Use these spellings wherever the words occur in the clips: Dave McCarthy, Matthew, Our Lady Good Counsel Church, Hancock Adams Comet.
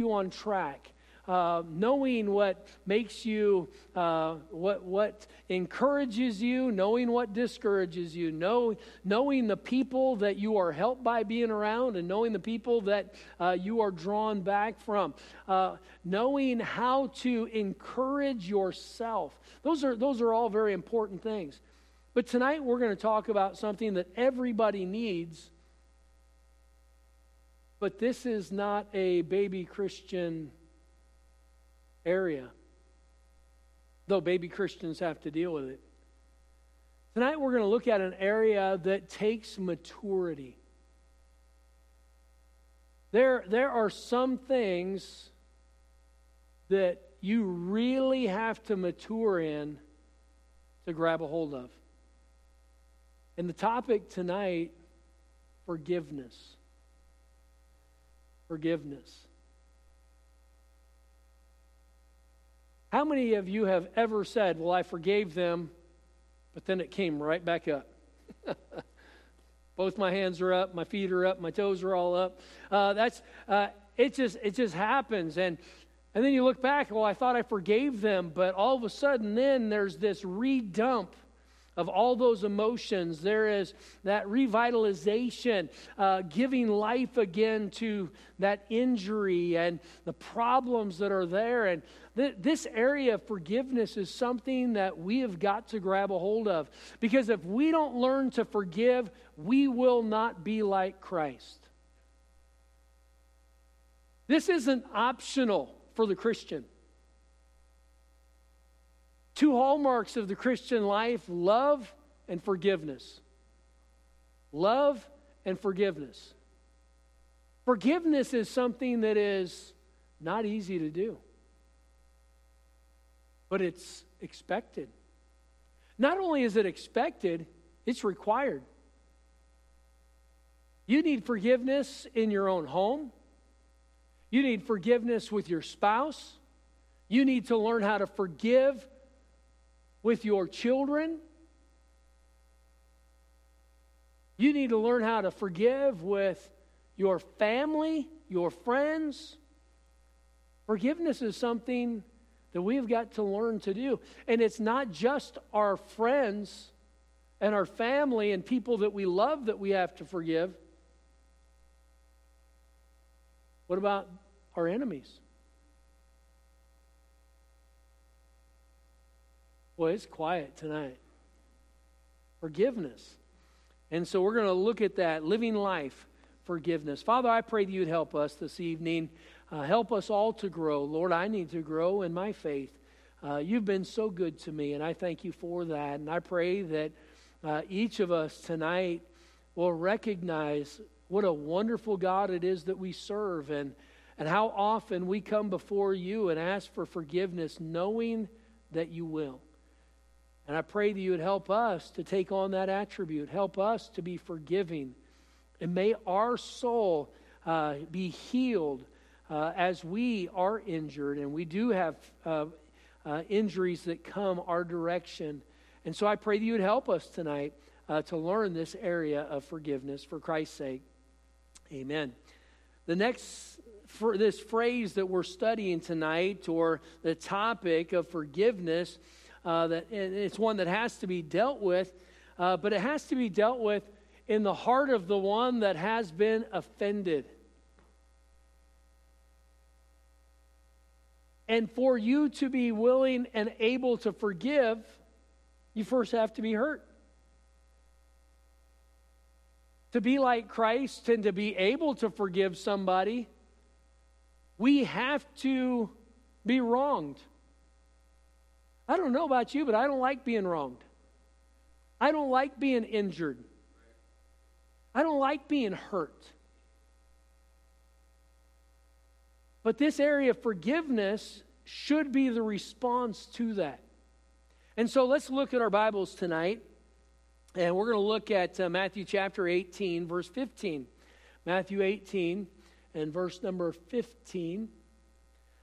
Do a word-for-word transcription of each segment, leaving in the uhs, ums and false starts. you on track, uh, knowing what makes you, uh, what what encourages you, knowing what discourages you, know, knowing the people that you are helped by being around, and knowing the people that uh, you are drawn back from, uh, knowing how to encourage yourself. Those are those are all very important things. But tonight we're going to talk about something that everybody needs. But this is not a baby Christian area, though baby Christians have to deal with it. Tonight we're going to look at an area that takes maturity. There, there are some things that you really have to mature in to grab a hold of. And the topic tonight, forgiveness. Forgiveness. How many of you have ever said, well, I forgave them, but then it came right back up? Both my hands are up, my feet are up, my toes are all up. Uh, that's uh, it just it just happens. And and then you look back, well, I thought I forgave them, but all of a sudden then there's this re-dump of all those emotions. There is that revitalization, uh, giving life again to that injury and the problems that are there. And th- this area of forgiveness is something that we have got to grab a hold of. Because if we don't learn to forgive, we will not be like Christ. This isn't optional for the Christian. Two hallmarks of the Christian life, love and forgiveness. Love and forgiveness. Forgiveness is something that is not easy to do, but it's expected. Not only is it expected, it's required. You need forgiveness in your own home. You need forgiveness with your spouse. You need to learn how to forgive with your children. You need to learn how to forgive with your family, your friends. Forgiveness is something that we've got to learn to do. And it's not just our friends and our family and people that we love that we have to forgive. What about our enemies? Boy, it's quiet tonight. Forgiveness. And so we're going to look at that, living life, forgiveness. Father, I pray that you'd help us this evening. Uh, help us all to grow. Lord, I need to grow in my faith. Uh, you've been so good to me, and I thank you for that. And I pray that uh, each of us tonight will recognize what a wonderful God it is that we serve, and, and how often we come before you and ask for forgiveness, knowing that you will. And I pray that you would help us to take on that attribute. Help us to be forgiving. And may our soul uh, be healed uh, as we are injured. And we do have uh, uh, injuries that come our direction. And so I pray that you would help us tonight uh, to learn this area of forgiveness for Christ's sake. Amen. The next, for this phrase that we're studying tonight, or the topic of forgiveness, Uh, that and it's one that has to be dealt with, uh, but it has to be dealt with in the heart of the one that has been offended. And for you to be willing and able to forgive, you first have to be hurt. To be like Christ and to be able to forgive somebody, we have to be wronged. I don't know about you, but I don't like being wronged. I don't like being injured. I don't like being hurt. But this area of forgiveness should be the response to that. And so let's look at our Bibles tonight. And we're going to look at uh, Matthew chapter eighteen, verse fifteen. Matthew eighteen and verse number fifteen.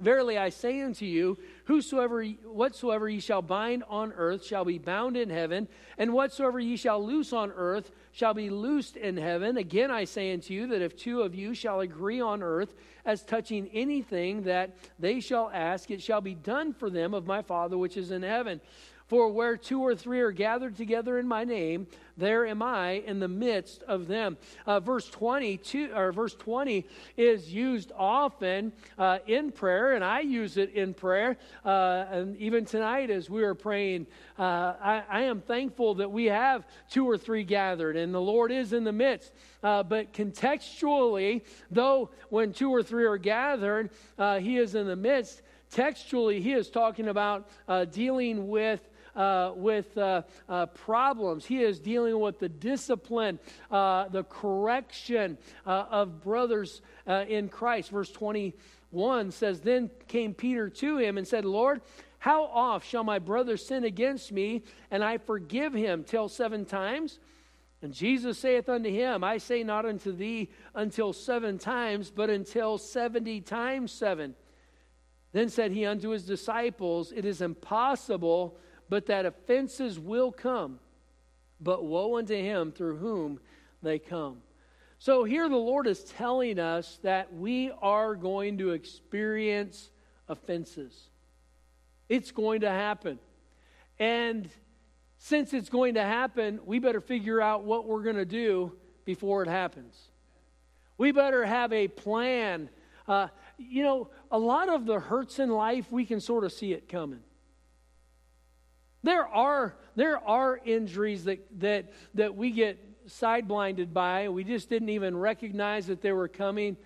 Verily I say unto you, whosoever, whatsoever ye shall bind on earth shall be bound in heaven, and whatsoever ye shall loose on earth shall be loosed in heaven. Again I say unto you, that if two of you shall agree on earth as touching anything that they shall ask, it shall be done for them of my Father which is in heaven. For where two or three are gathered together in my name, there am I in the midst of them. Uh, verse twenty-two, or verse twenty, is used often uh, in prayer, and I use it in prayer. Uh, and even tonight, as we are praying, uh, I, I am thankful that we have two or three gathered, and the Lord is in the midst. Uh, but contextually, though, when two or three are gathered, uh, He is in the midst. Textually, He is talking about uh, dealing with. Uh, with uh, uh, problems. He is dealing with the discipline, uh, the correction uh, of brothers uh, in Christ. Verse twenty-one says, Then came Peter to him and said, Lord, how oft shall my brother sin against me, and I forgive him till seven times? And Jesus saith unto him, I say not unto thee until seven times, but until seventy times seven. Then said he unto his disciples, It is impossible but that offenses will come, but woe unto him through whom they come. So here the Lord is telling us that we are going to experience offenses. It's going to happen. And since it's going to happen, we better figure out what we're going to do before it happens. We better have a plan. Uh, you know, a lot of the hurts in life, we can sort of see it coming. There are there are injuries that that that we get side-blinded by. We just didn't even recognize that they were coming.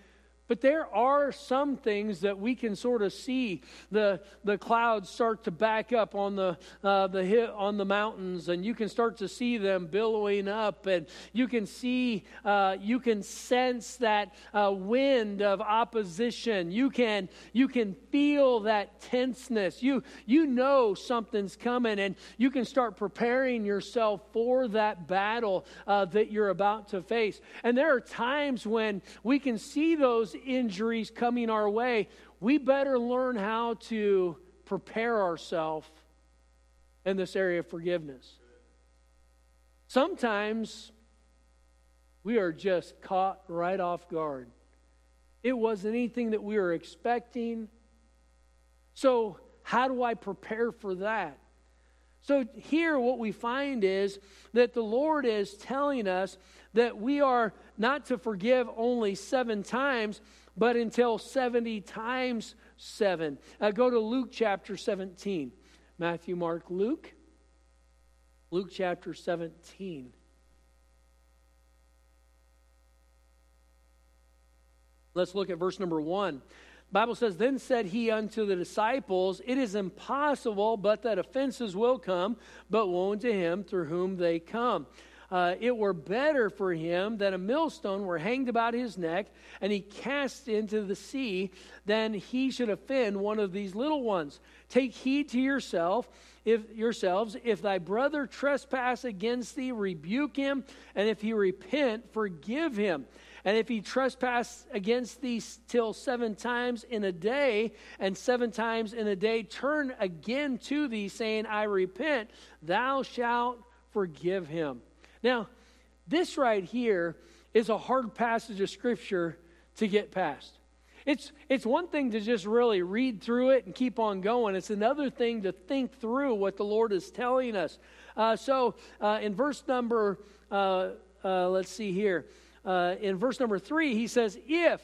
But there are some things that we can sort of see. The the clouds start to back up on the uh, the hill, on the mountains, and you can start to see them billowing up, and you can see, uh, you can sense that uh, wind of opposition. You can you can feel that tenseness. You you know something's coming, and you can start preparing yourself for that battle uh, that you're about to face. And there are times when we can see those injuries coming our way. We better learn how to prepare ourselves in this area of forgiveness. Sometimes we are just caught right off guard. It wasn't anything that we were expecting. So how do I prepare for that? So here what we find is that the Lord is telling us that we are not to forgive only seven times, but until seventy times seven. Uh, go to Luke chapter seventeen. Matthew, Mark, Luke. Luke chapter seventeen. Let's look at verse number one. Bible says, Then said he unto the disciples, It is impossible but that offenses will come, but woe unto him through whom they come. Uh, it were better for him that a millstone were hanged about his neck, and he cast into the sea, than he should offend one of these little ones. Take heed to yourself, if yourselves, if thy brother trespass against thee, rebuke him, and if he repent, forgive him. And if he trespass against thee till seven times in a day, and seven times in a day turn again to thee, saying, I repent, thou shalt forgive him. Now, this right here is a hard passage of Scripture to get past. It's it's one thing to just really read through it and keep on going. It's another thing to think through what the Lord is telling us. Uh, so uh, in verse number, uh, uh, let's see here. Uh, in verse number three, he says, if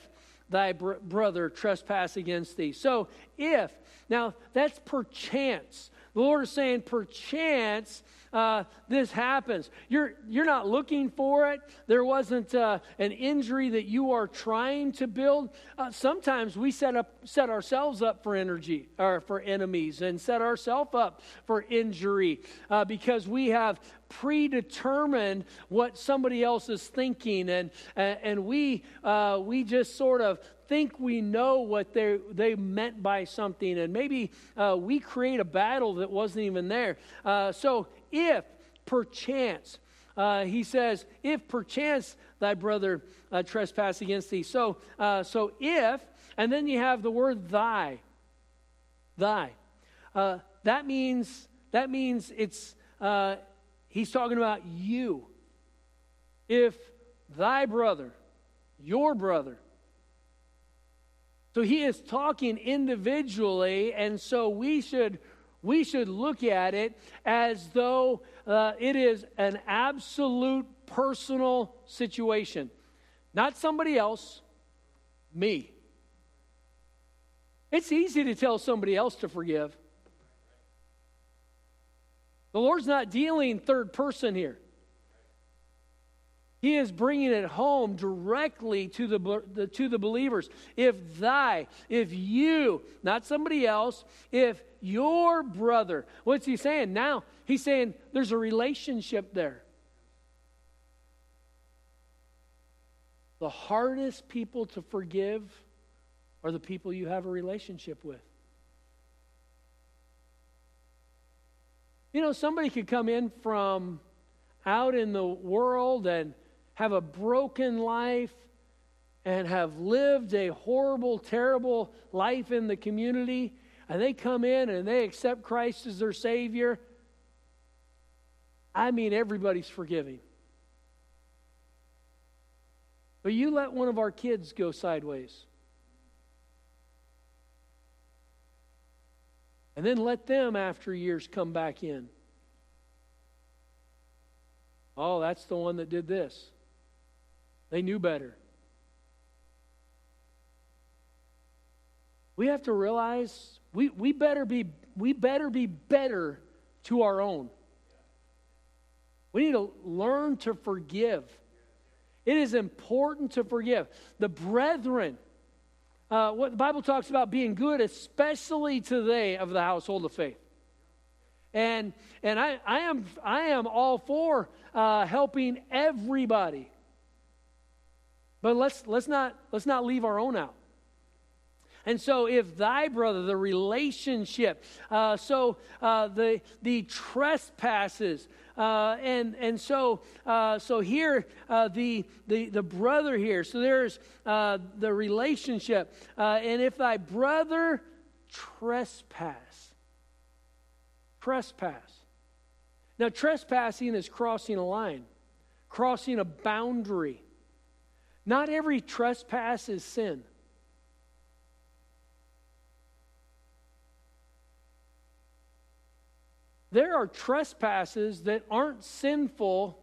thy br- brother trespass against thee. So if, now that's perchance. The Lord is saying perchance uh, this happens. You're you're not looking for it. There wasn't uh, an injury that you are trying to build. Uh, sometimes we set up set ourselves up for energy or for enemies, and set ourselves up for injury uh, because we have predetermined what somebody else is thinking, and and, and we uh, we just sort of think we know what they they meant by something, and maybe uh, we create a battle that wasn't even there. Uh, so if perchance, uh, he says, if perchance thy brother uh, trespass against thee. So uh, so if, and then you have the word thy, thy. Uh, that means that means it's uh, he's talking about you. If thy brother, your brother. So he is talking individually, and so we should we should look at it as though uh, it is an absolute personal situation, not somebody else, me. It's easy to tell somebody else to forgive. The Lord's not dealing third person here. He is bringing it home directly to the to the believers. If thy, if you, not somebody else, if your brother, what's he saying now? He's saying there's a relationship there. The hardest people to forgive are the people you have a relationship with. You know, somebody could come in from out in the world and have a broken life and have lived a horrible, terrible life in the community, and they come in and they accept Christ as their Savior. I mean, everybody's forgiving. But you let one of our kids go sideways, and then let them, after years, come back in. Oh, that's the one that did this. They knew better. We have to realize we, we better be we better be better to our own. We need to learn to forgive. It is important to forgive. The brethren, uh, what the Bible talks about being good, especially to they of the household of faith. And and I, I am I am all for uh, helping everybody, but let's let's not let's not leave our own out. And so, if thy brother, the relationship, uh, so uh, the the trespasses, uh, and and so uh, so here uh, the the the brother here. So there's uh, the relationship, uh, and if thy brother trespass. Trespass. Now, trespassing is crossing a line, crossing a boundary. Not every trespass is sin. There are trespasses that aren't sinful.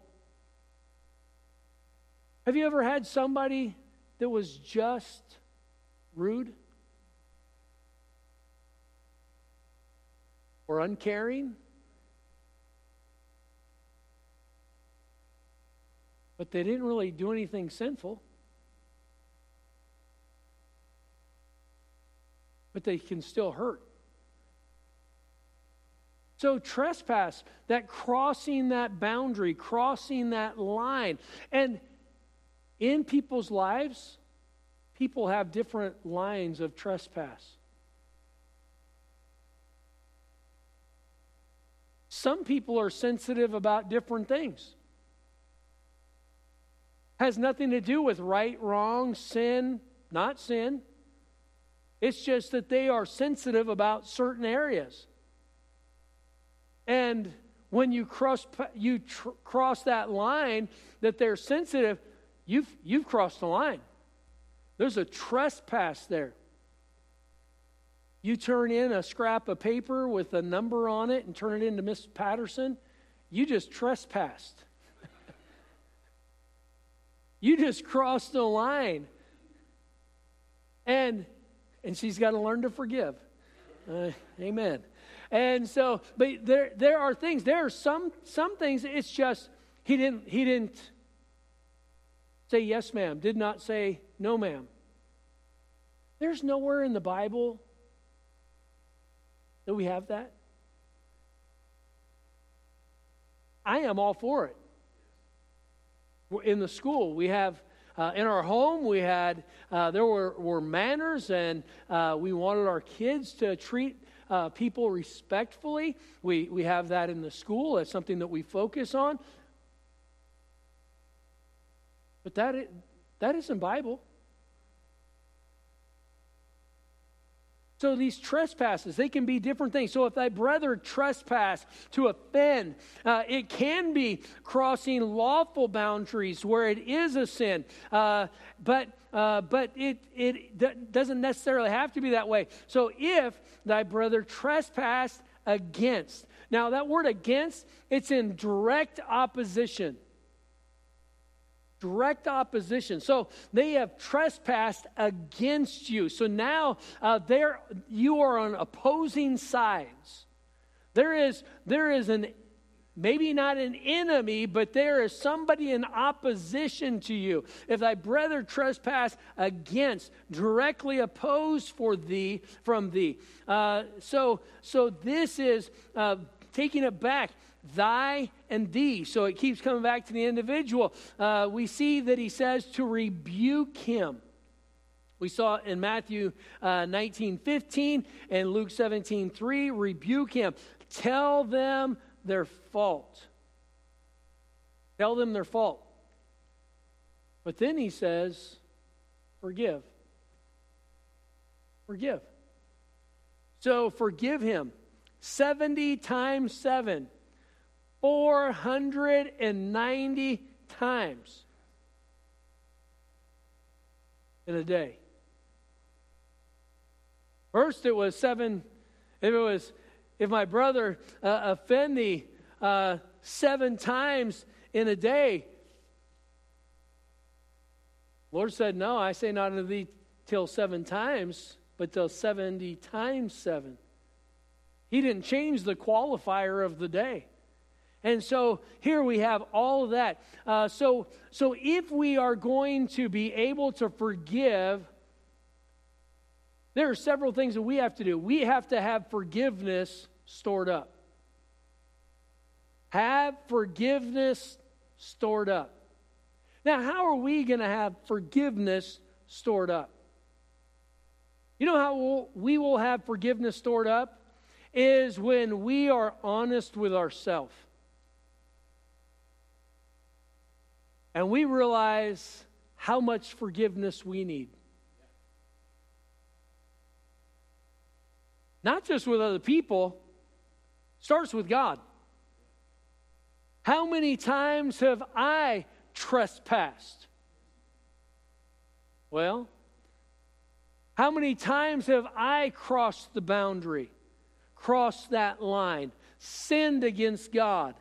Have you ever had somebody that was just rude? Or uncaring, but they didn't really do anything sinful. But they can still hurt. So trespass, that crossing that boundary, crossing that line. And in people's lives, people have different lines of trespass. Some people are sensitive about different things. Has nothing to do with right, wrong, sin, not sin. It's just that they are sensitive about certain areas. And when you cross you tr- cross that line that they're sensitive, you've you've crossed the line. There's a trespass there. You turn in a scrap of paper with a number on it and turn it into Miss Patterson, you just trespassed. You just crossed the line. And and she's got to learn to forgive. Uh, amen. And so, but there there are things, there are some some things, it's just he didn't he didn't say yes, ma'am, did not say no, ma'am. There's nowhere in the Bible do we have that? I am all for it. In the school, we have Uh, in our home, we had uh, there were, were manners, and uh, we wanted our kids to treat uh, people respectfully. We we have that in the school. That's something that we focus on. But that is, that isn't Bible. So these trespasses, they can be different things. So if thy brother trespass to offend, uh, it can be crossing lawful boundaries where it is a sin. Uh, but uh, but it, it d- doesn't necessarily have to be that way. So if thy brother trespass against. Now that word against, it's in direct opposition. Direct opposition. So they have trespassed against you. So now uh, there you are on opposing sides. There is there is an maybe not an enemy, but there is somebody in opposition to you. If thy brother trespass against, directly opposed for thee from thee. Uh, so so this is uh, taking it back. Thy and thee. So it keeps coming back to the individual. Uh, we see that he says to rebuke him. We saw in Matthew uh, nineteen fifteen and Luke seventeen three, rebuke him. Tell them their fault. Tell them their fault. But then he says, forgive. Forgive. So forgive him. seventy times seven. four hundred ninety times in a day. First it was seven, if it was, if my brother uh, offend thee uh, seven times in a day. Lord said, no, I say not unto thee till seven times, but till seventy times seven. He didn't change the qualifier of the day. And so here we have all of that. Uh, so, so if we are going to be able to forgive, there are several things that we have to do. We have to have forgiveness stored up. Have forgiveness stored up. Now, how are we going to have forgiveness stored up? You know how we'll, we will have forgiveness stored up? Is when we are honest with ourselves. And we realize how much forgiveness we need. Not just with other people. Starts with God. How many times have I trespassed? Well, how many times have I crossed the boundary? Crossed that line? Sinned against God?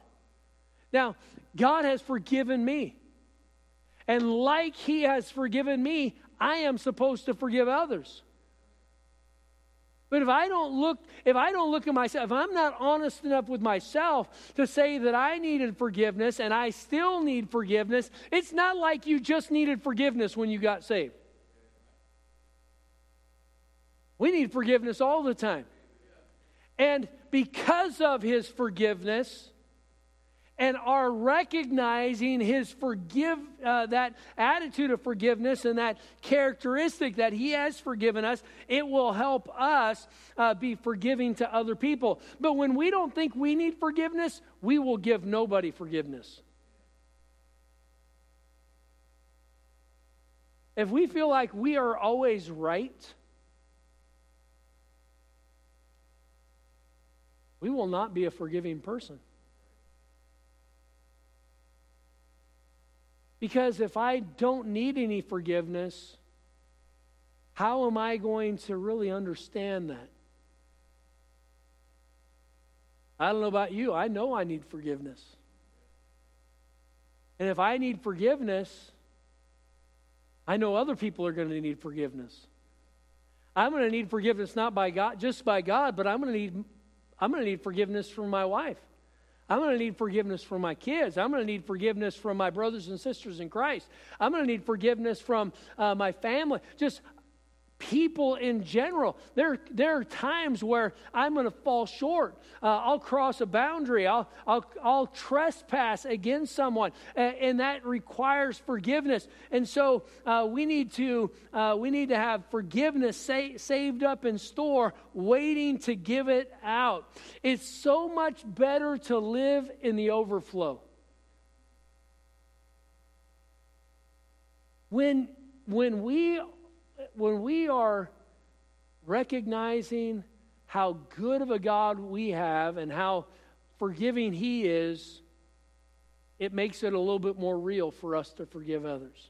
Now, God has forgiven me. And like he has forgiven me, I am supposed to forgive others. But if I don't look, if I don't look at myself, if I'm not honest enough with myself to say that I needed forgiveness and I still need forgiveness, it's not like you just needed forgiveness when you got saved. We need forgiveness all the time. And because of his forgiveness, and are recognizing his forgive uh, that attitude of forgiveness and that characteristic that he has forgiven us, it will help us uh, be forgiving to other people. But when we don't think we need forgiveness, we will give nobody forgiveness. If we feel like we are always right, we will not be a forgiving person. Because if I don't need any forgiveness, how am I going to really understand that? I don't know about you. I know I need forgiveness. And if I need forgiveness, I know other people are going to need forgiveness. I'm going to need forgiveness not by God, just by God, but I'm going to need I'm going to need forgiveness from my wife. I'm going to need forgiveness from my kids. I'm going to need forgiveness from my brothers and sisters in Christ. I'm going to need forgiveness from uh, my family. Just people in general. There, there are times where I'm going to fall short. Uh, I'll cross a boundary. I'll, I'll, I'll trespass against someone, and, and that requires forgiveness. And so uh, we need to, uh, we need to have forgiveness sa- saved up in store, waiting to give it out. It's so much better to live in the overflow. When, when we When we are recognizing how good of a God we have and how forgiving He is, it makes it a little bit more real for us to forgive others.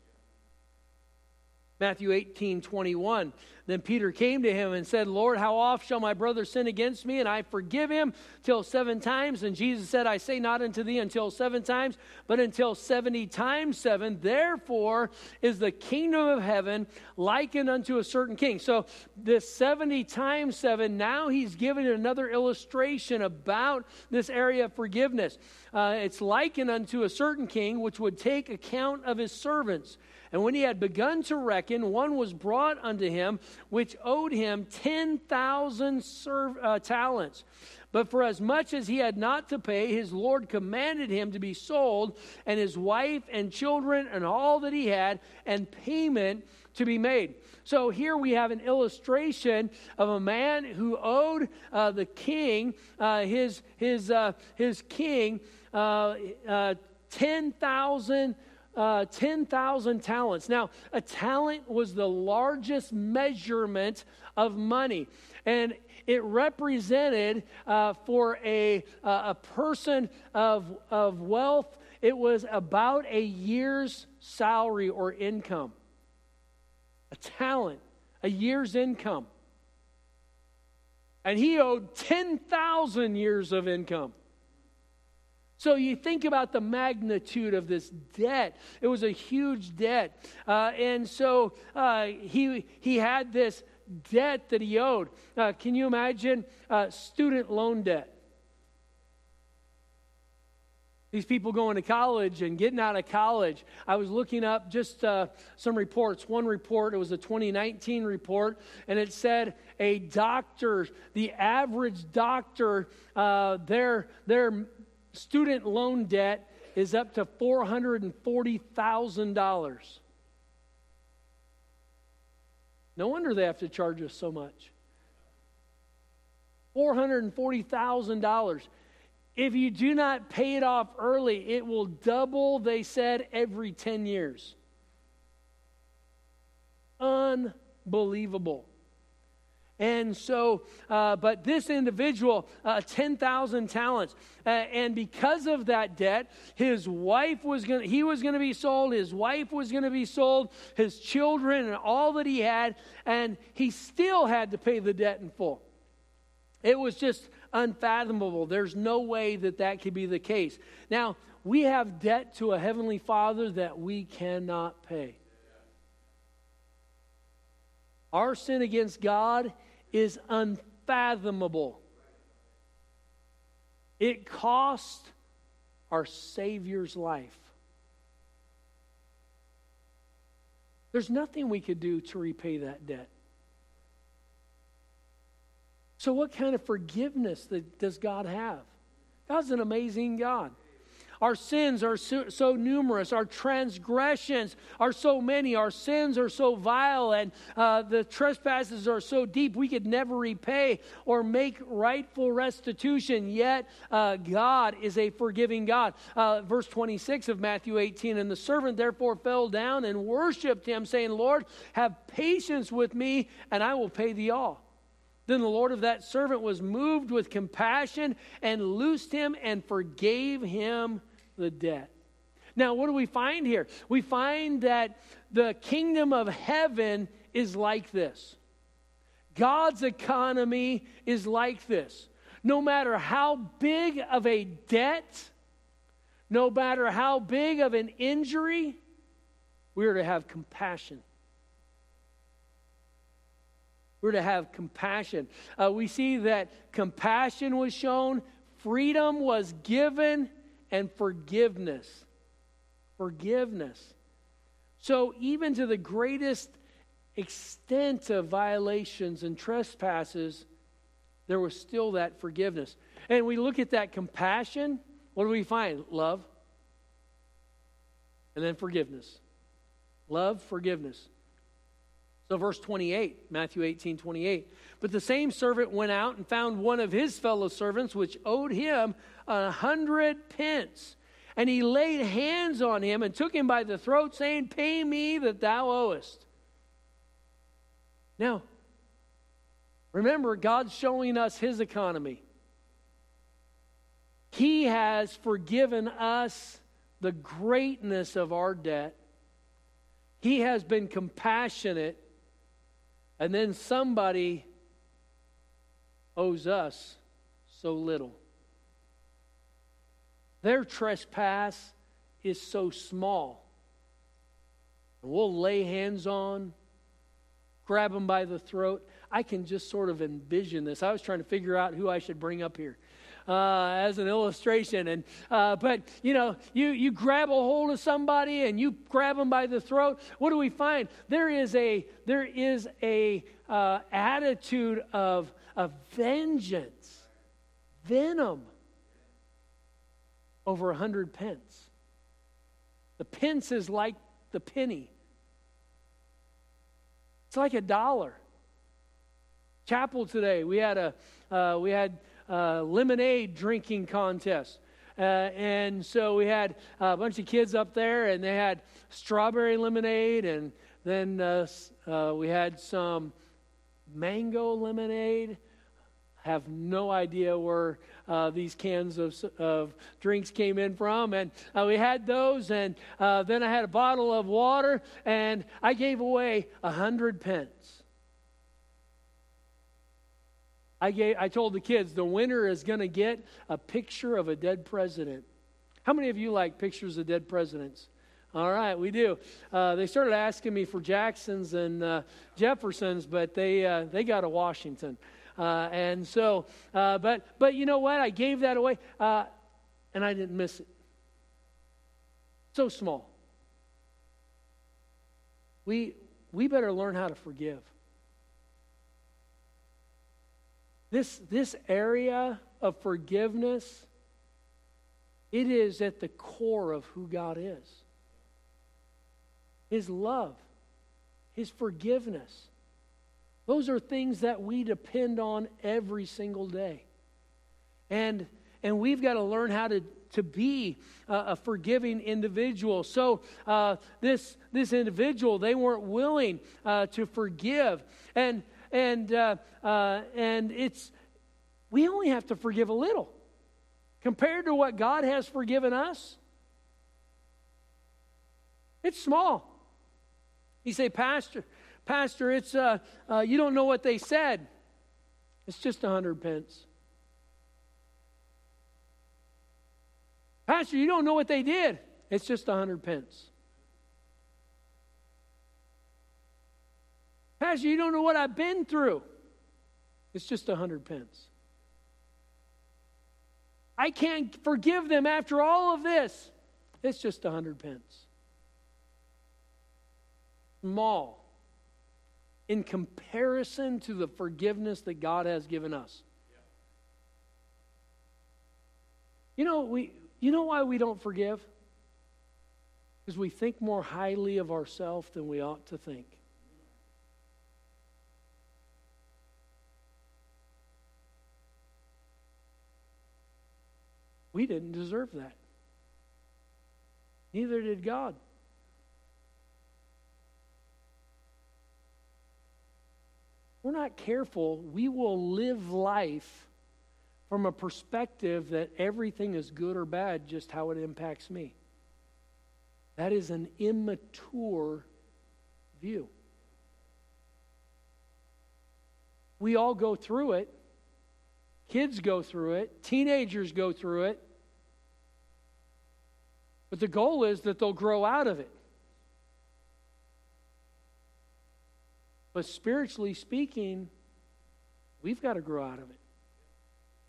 Matthew eighteen twenty-one. Then Peter came to him and said, "Lord, how oft shall my brother sin against me, and I forgive him? Till seven times?" And Jesus said, "I say not unto thee until seven times, but until seventy times seven. Therefore is the kingdom of heaven likened unto a certain king." So this seventy times seven, now he's giving another illustration about this area of forgiveness. Uh, it's likened unto a certain king, which would take account of his servants. And when he had begun to reckon, one was brought unto him, which owed him ten thousand serv- uh, talents. But for as much as he had not to pay, his Lord commanded him to be sold, and his wife and children and all that he had, and payment to be made. So here we have an illustration of a man who owed uh, the king, uh, his his uh, his king, uh, uh, ten thousand Uh, ten thousand talents. Now, a talent was the largest measurement of money, and it represented uh, for a uh, a person of of wealth, it was about a year's salary or income. A talent, a year's income, and he owed ten thousand years of income. So you think about the magnitude of this debt. It was a huge debt. Uh, and so uh, he he had this debt that he owed. Uh, can you imagine uh, student loan debt? These people going to college and getting out of college. I was looking up just uh, some reports. One report, it was a twenty nineteen report, and it said a doctor, the average doctor, uh, their their student loan debt is up to four hundred forty thousand dollars. No wonder they have to charge us so much. four hundred forty thousand dollars. If you do not pay it off early, it will double, they said, every ten years. Unbelievable. And so, uh, but this individual, uh, ten thousand talents, uh, and because of that debt, his wife was going to, he was going to be sold, his wife was going to be sold, his children and all that he had, and he still had to pay the debt in full. It was just unfathomable. There's no way that that could be the case. Now, we have debt to a heavenly Father that we cannot pay. Our sin against God is unfathomable. It cost our Savior's life. There's nothing we could do to repay that debt. So what kind of forgiveness that does God have? God's an amazing God. Our sins are so, so numerous. Our transgressions are so many. Our sins are so vile, and uh, the trespasses are so deep we could never repay or make rightful restitution. Yet uh, God is a forgiving God. Uh, verse twenty-six of Matthew eighteen, "And the servant therefore fell down and worshipped him, saying, Lord, have patience with me, and I will pay thee all. Then the Lord of that servant was moved with compassion and loosed him and forgave him the debt." Now, what do we find here? We find that the kingdom of heaven is like this. God's economy is like this. No matter how big of a debt, no matter how big of an injury, we are to have compassion. We're to have compassion. Uh, we see that compassion was shown, freedom was given, and forgiveness. Forgiveness. So even to the greatest extent of violations and trespasses, there was still that forgiveness. And we look at that compassion. What do we find? Love. And then forgiveness. Love, forgiveness. So verse twenty-eight, Matthew eighteen twenty-eight. But the same servant went out and found one of his fellow servants which owed him a hundred pence. And he laid hands on him and took him by the throat, saying, pay me that thou owest. Now, remember, God's showing us his economy. He has forgiven us the greatness of our debt. He has been compassionate. And then somebody owes us so little. Their trespass is so small. And we'll lay hands on, grab them by the throat. I can just sort of envision this. I was trying to figure out who I should bring up here uh, as an illustration. And uh, but, you know, you, you grab a hold of somebody and you grab them by the throat. What do we find? There is a there is a uh, attitude of, of vengeance, venom, over a hundred pence. The pence is like the penny. It's like a dollar. Chapel today, we had a uh, we had a lemonade drinking contest, uh, and so we had a bunch of kids up there, and they had strawberry lemonade, and then uh, uh, we had some mango lemonade. I have no idea where uh, these cans of, of drinks came in from, and uh, we had those, and uh, then I had a bottle of water, and I gave away a hundred pence. I gave, I told the kids, the winner is going to get a picture of a dead president. How many of you like pictures of dead presidents? All right, we do. Uh, they started asking me for Jacksons and uh, Jeffersons, but they uh, they got a Washington. Uh, and so, uh, but but you know what? I gave that away, uh, and I didn't miss it. So small. We we better learn how to forgive. This this area of forgiveness, it is at the core of who God is. His love, His forgiveness. Those are things that we depend on every single day. And and we've got to learn how to, to be a, a forgiving individual. So uh, this, this individual, they weren't willing uh, to forgive. And And uh, uh, and it's, we only have to forgive a little compared to what God has forgiven us. It's small. You say, Pastor, Pastor, it's uh, uh, you don't know what they said. It's just a hundred pence. Pastor, you don't know what they did. It's just a hundred pence. Pastor, you don't know what I've been through. It's just a hundred pence. I can't forgive them after all of this. It's just a hundred pence. Small in comparison to the forgiveness that God has given us. You know, we you know why we don't forgive? Because we think more highly of ourselves than we ought to think. We didn't deserve that. Neither did God. We're not careful. We will live life from a perspective that everything is good or bad, just how it impacts me. That is an immature view. We all go through it. Kids go through it. Teenagers go through it. But the goal is that they'll grow out of it. But spiritually speaking, we've got to grow out of it.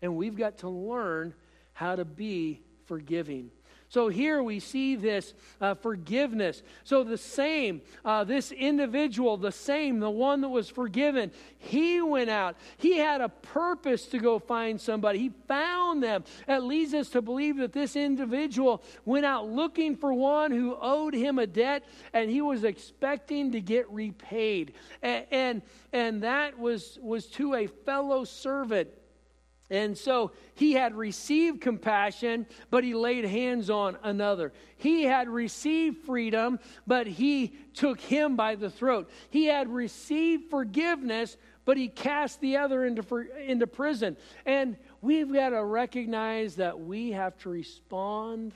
And we've got to learn how to be forgiving. So here we see this uh, forgiveness. So the same, uh, this individual, the same, the one that was forgiven, he went out. He had a purpose to go find somebody. He found them. That leads us to believe that this individual went out looking for one who owed him a debt, and he was expecting to get repaid. And and, and that was, was to a fellow servant. And so he had received compassion, but he laid hands on another. He had received freedom, but he took him by the throat. He had received forgiveness, but he cast the other into, into prison. And we've got to recognize that we have to respond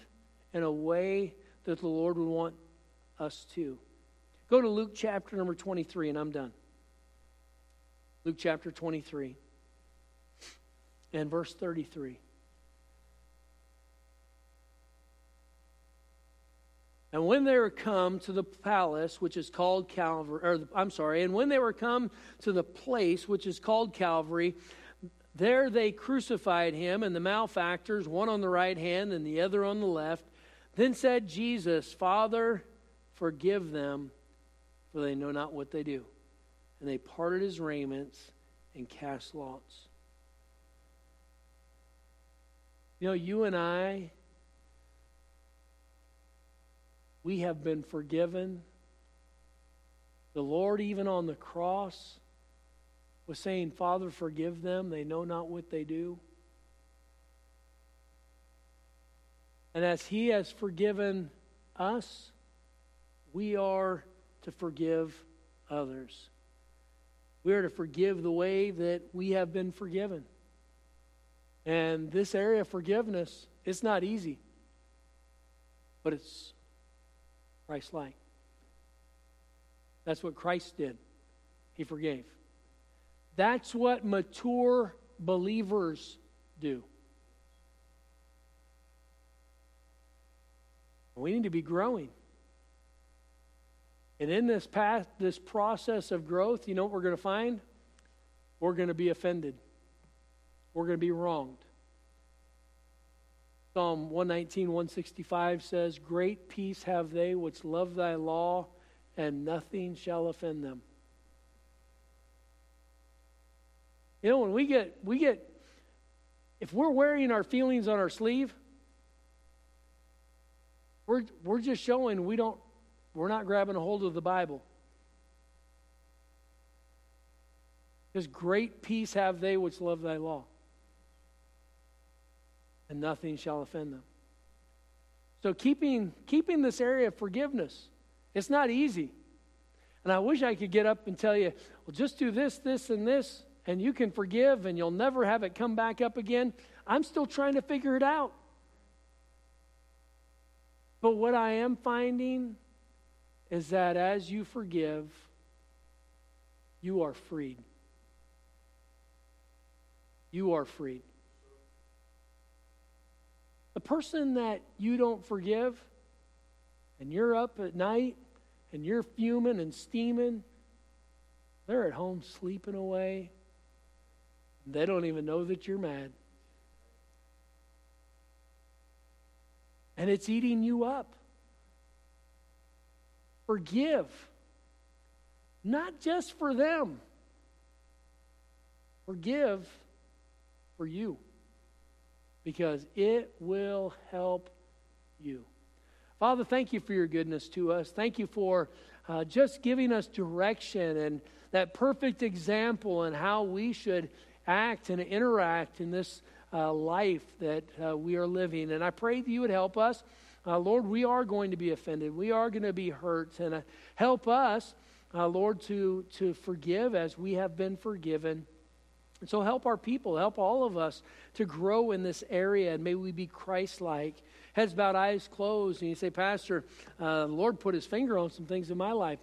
in a way that the Lord would want us to. Go to Luke chapter number twenty-three, and I'm done. Luke chapter twenty-three. And verse thirty-three. And when they were come to the palace, which is called Calvary, or I'm sorry, and when they were come to the place, which is called Calvary, there they crucified him and the malefactors, one on the right hand and the other on the left. Then said Jesus, Father, forgive them, for they know not what they do. And they parted his raiments and cast lots. You know, you and I, we have been forgiven. The Lord, even on the cross, was saying, Father, forgive them. They know not what they do. And as He has forgiven us, we are to forgive others. We are to forgive the way that we have been forgiven. And this area of forgiveness, it's not easy, but it's Christ-like. That's what Christ did. He forgave. That's what mature believers do. We need to be growing. And in this path, this process of growth, you know what we're going to find? We're going to be offended. We're going to be wronged. Psalm one nineteen, one sixty-five says, Great peace have they which love thy law, and nothing shall offend them. You know, when we get, we get, if we're wearing our feelings on our sleeve, we're, we're just showing we don't, we're not grabbing a hold of the Bible. Because great peace have they which love thy law. And nothing shall offend them. So keeping keeping this area of forgiveness, it's not easy. And I wish I could get up and tell you, well, just do this, this, and this, and you can forgive, and you'll never have it come back up again. I'm still trying to figure it out. But what I am finding is that as you forgive, you are freed. You are freed. The person that you don't forgive, and you're up at night, and you're fuming and steaming, they're at home sleeping away. They don't even know that you're mad. And it's eating you up. Forgive. Not just for them. Forgive for you. Because it will help you. Father, thank you for your goodness to us. Thank you for uh, just giving us direction and that perfect example in how we should act and interact in this uh, life that uh, we are living. And I pray that you would help us. Uh, Lord, we are going to be offended. We are going to be hurt. And uh, help us, uh, Lord, to, to forgive as we have been forgiven. And so help our people, help all of us to grow in this area, and may we be Christ-like. Heads bowed, eyes closed, and you say, Pastor, uh, the Lord put his finger on some things in my life. My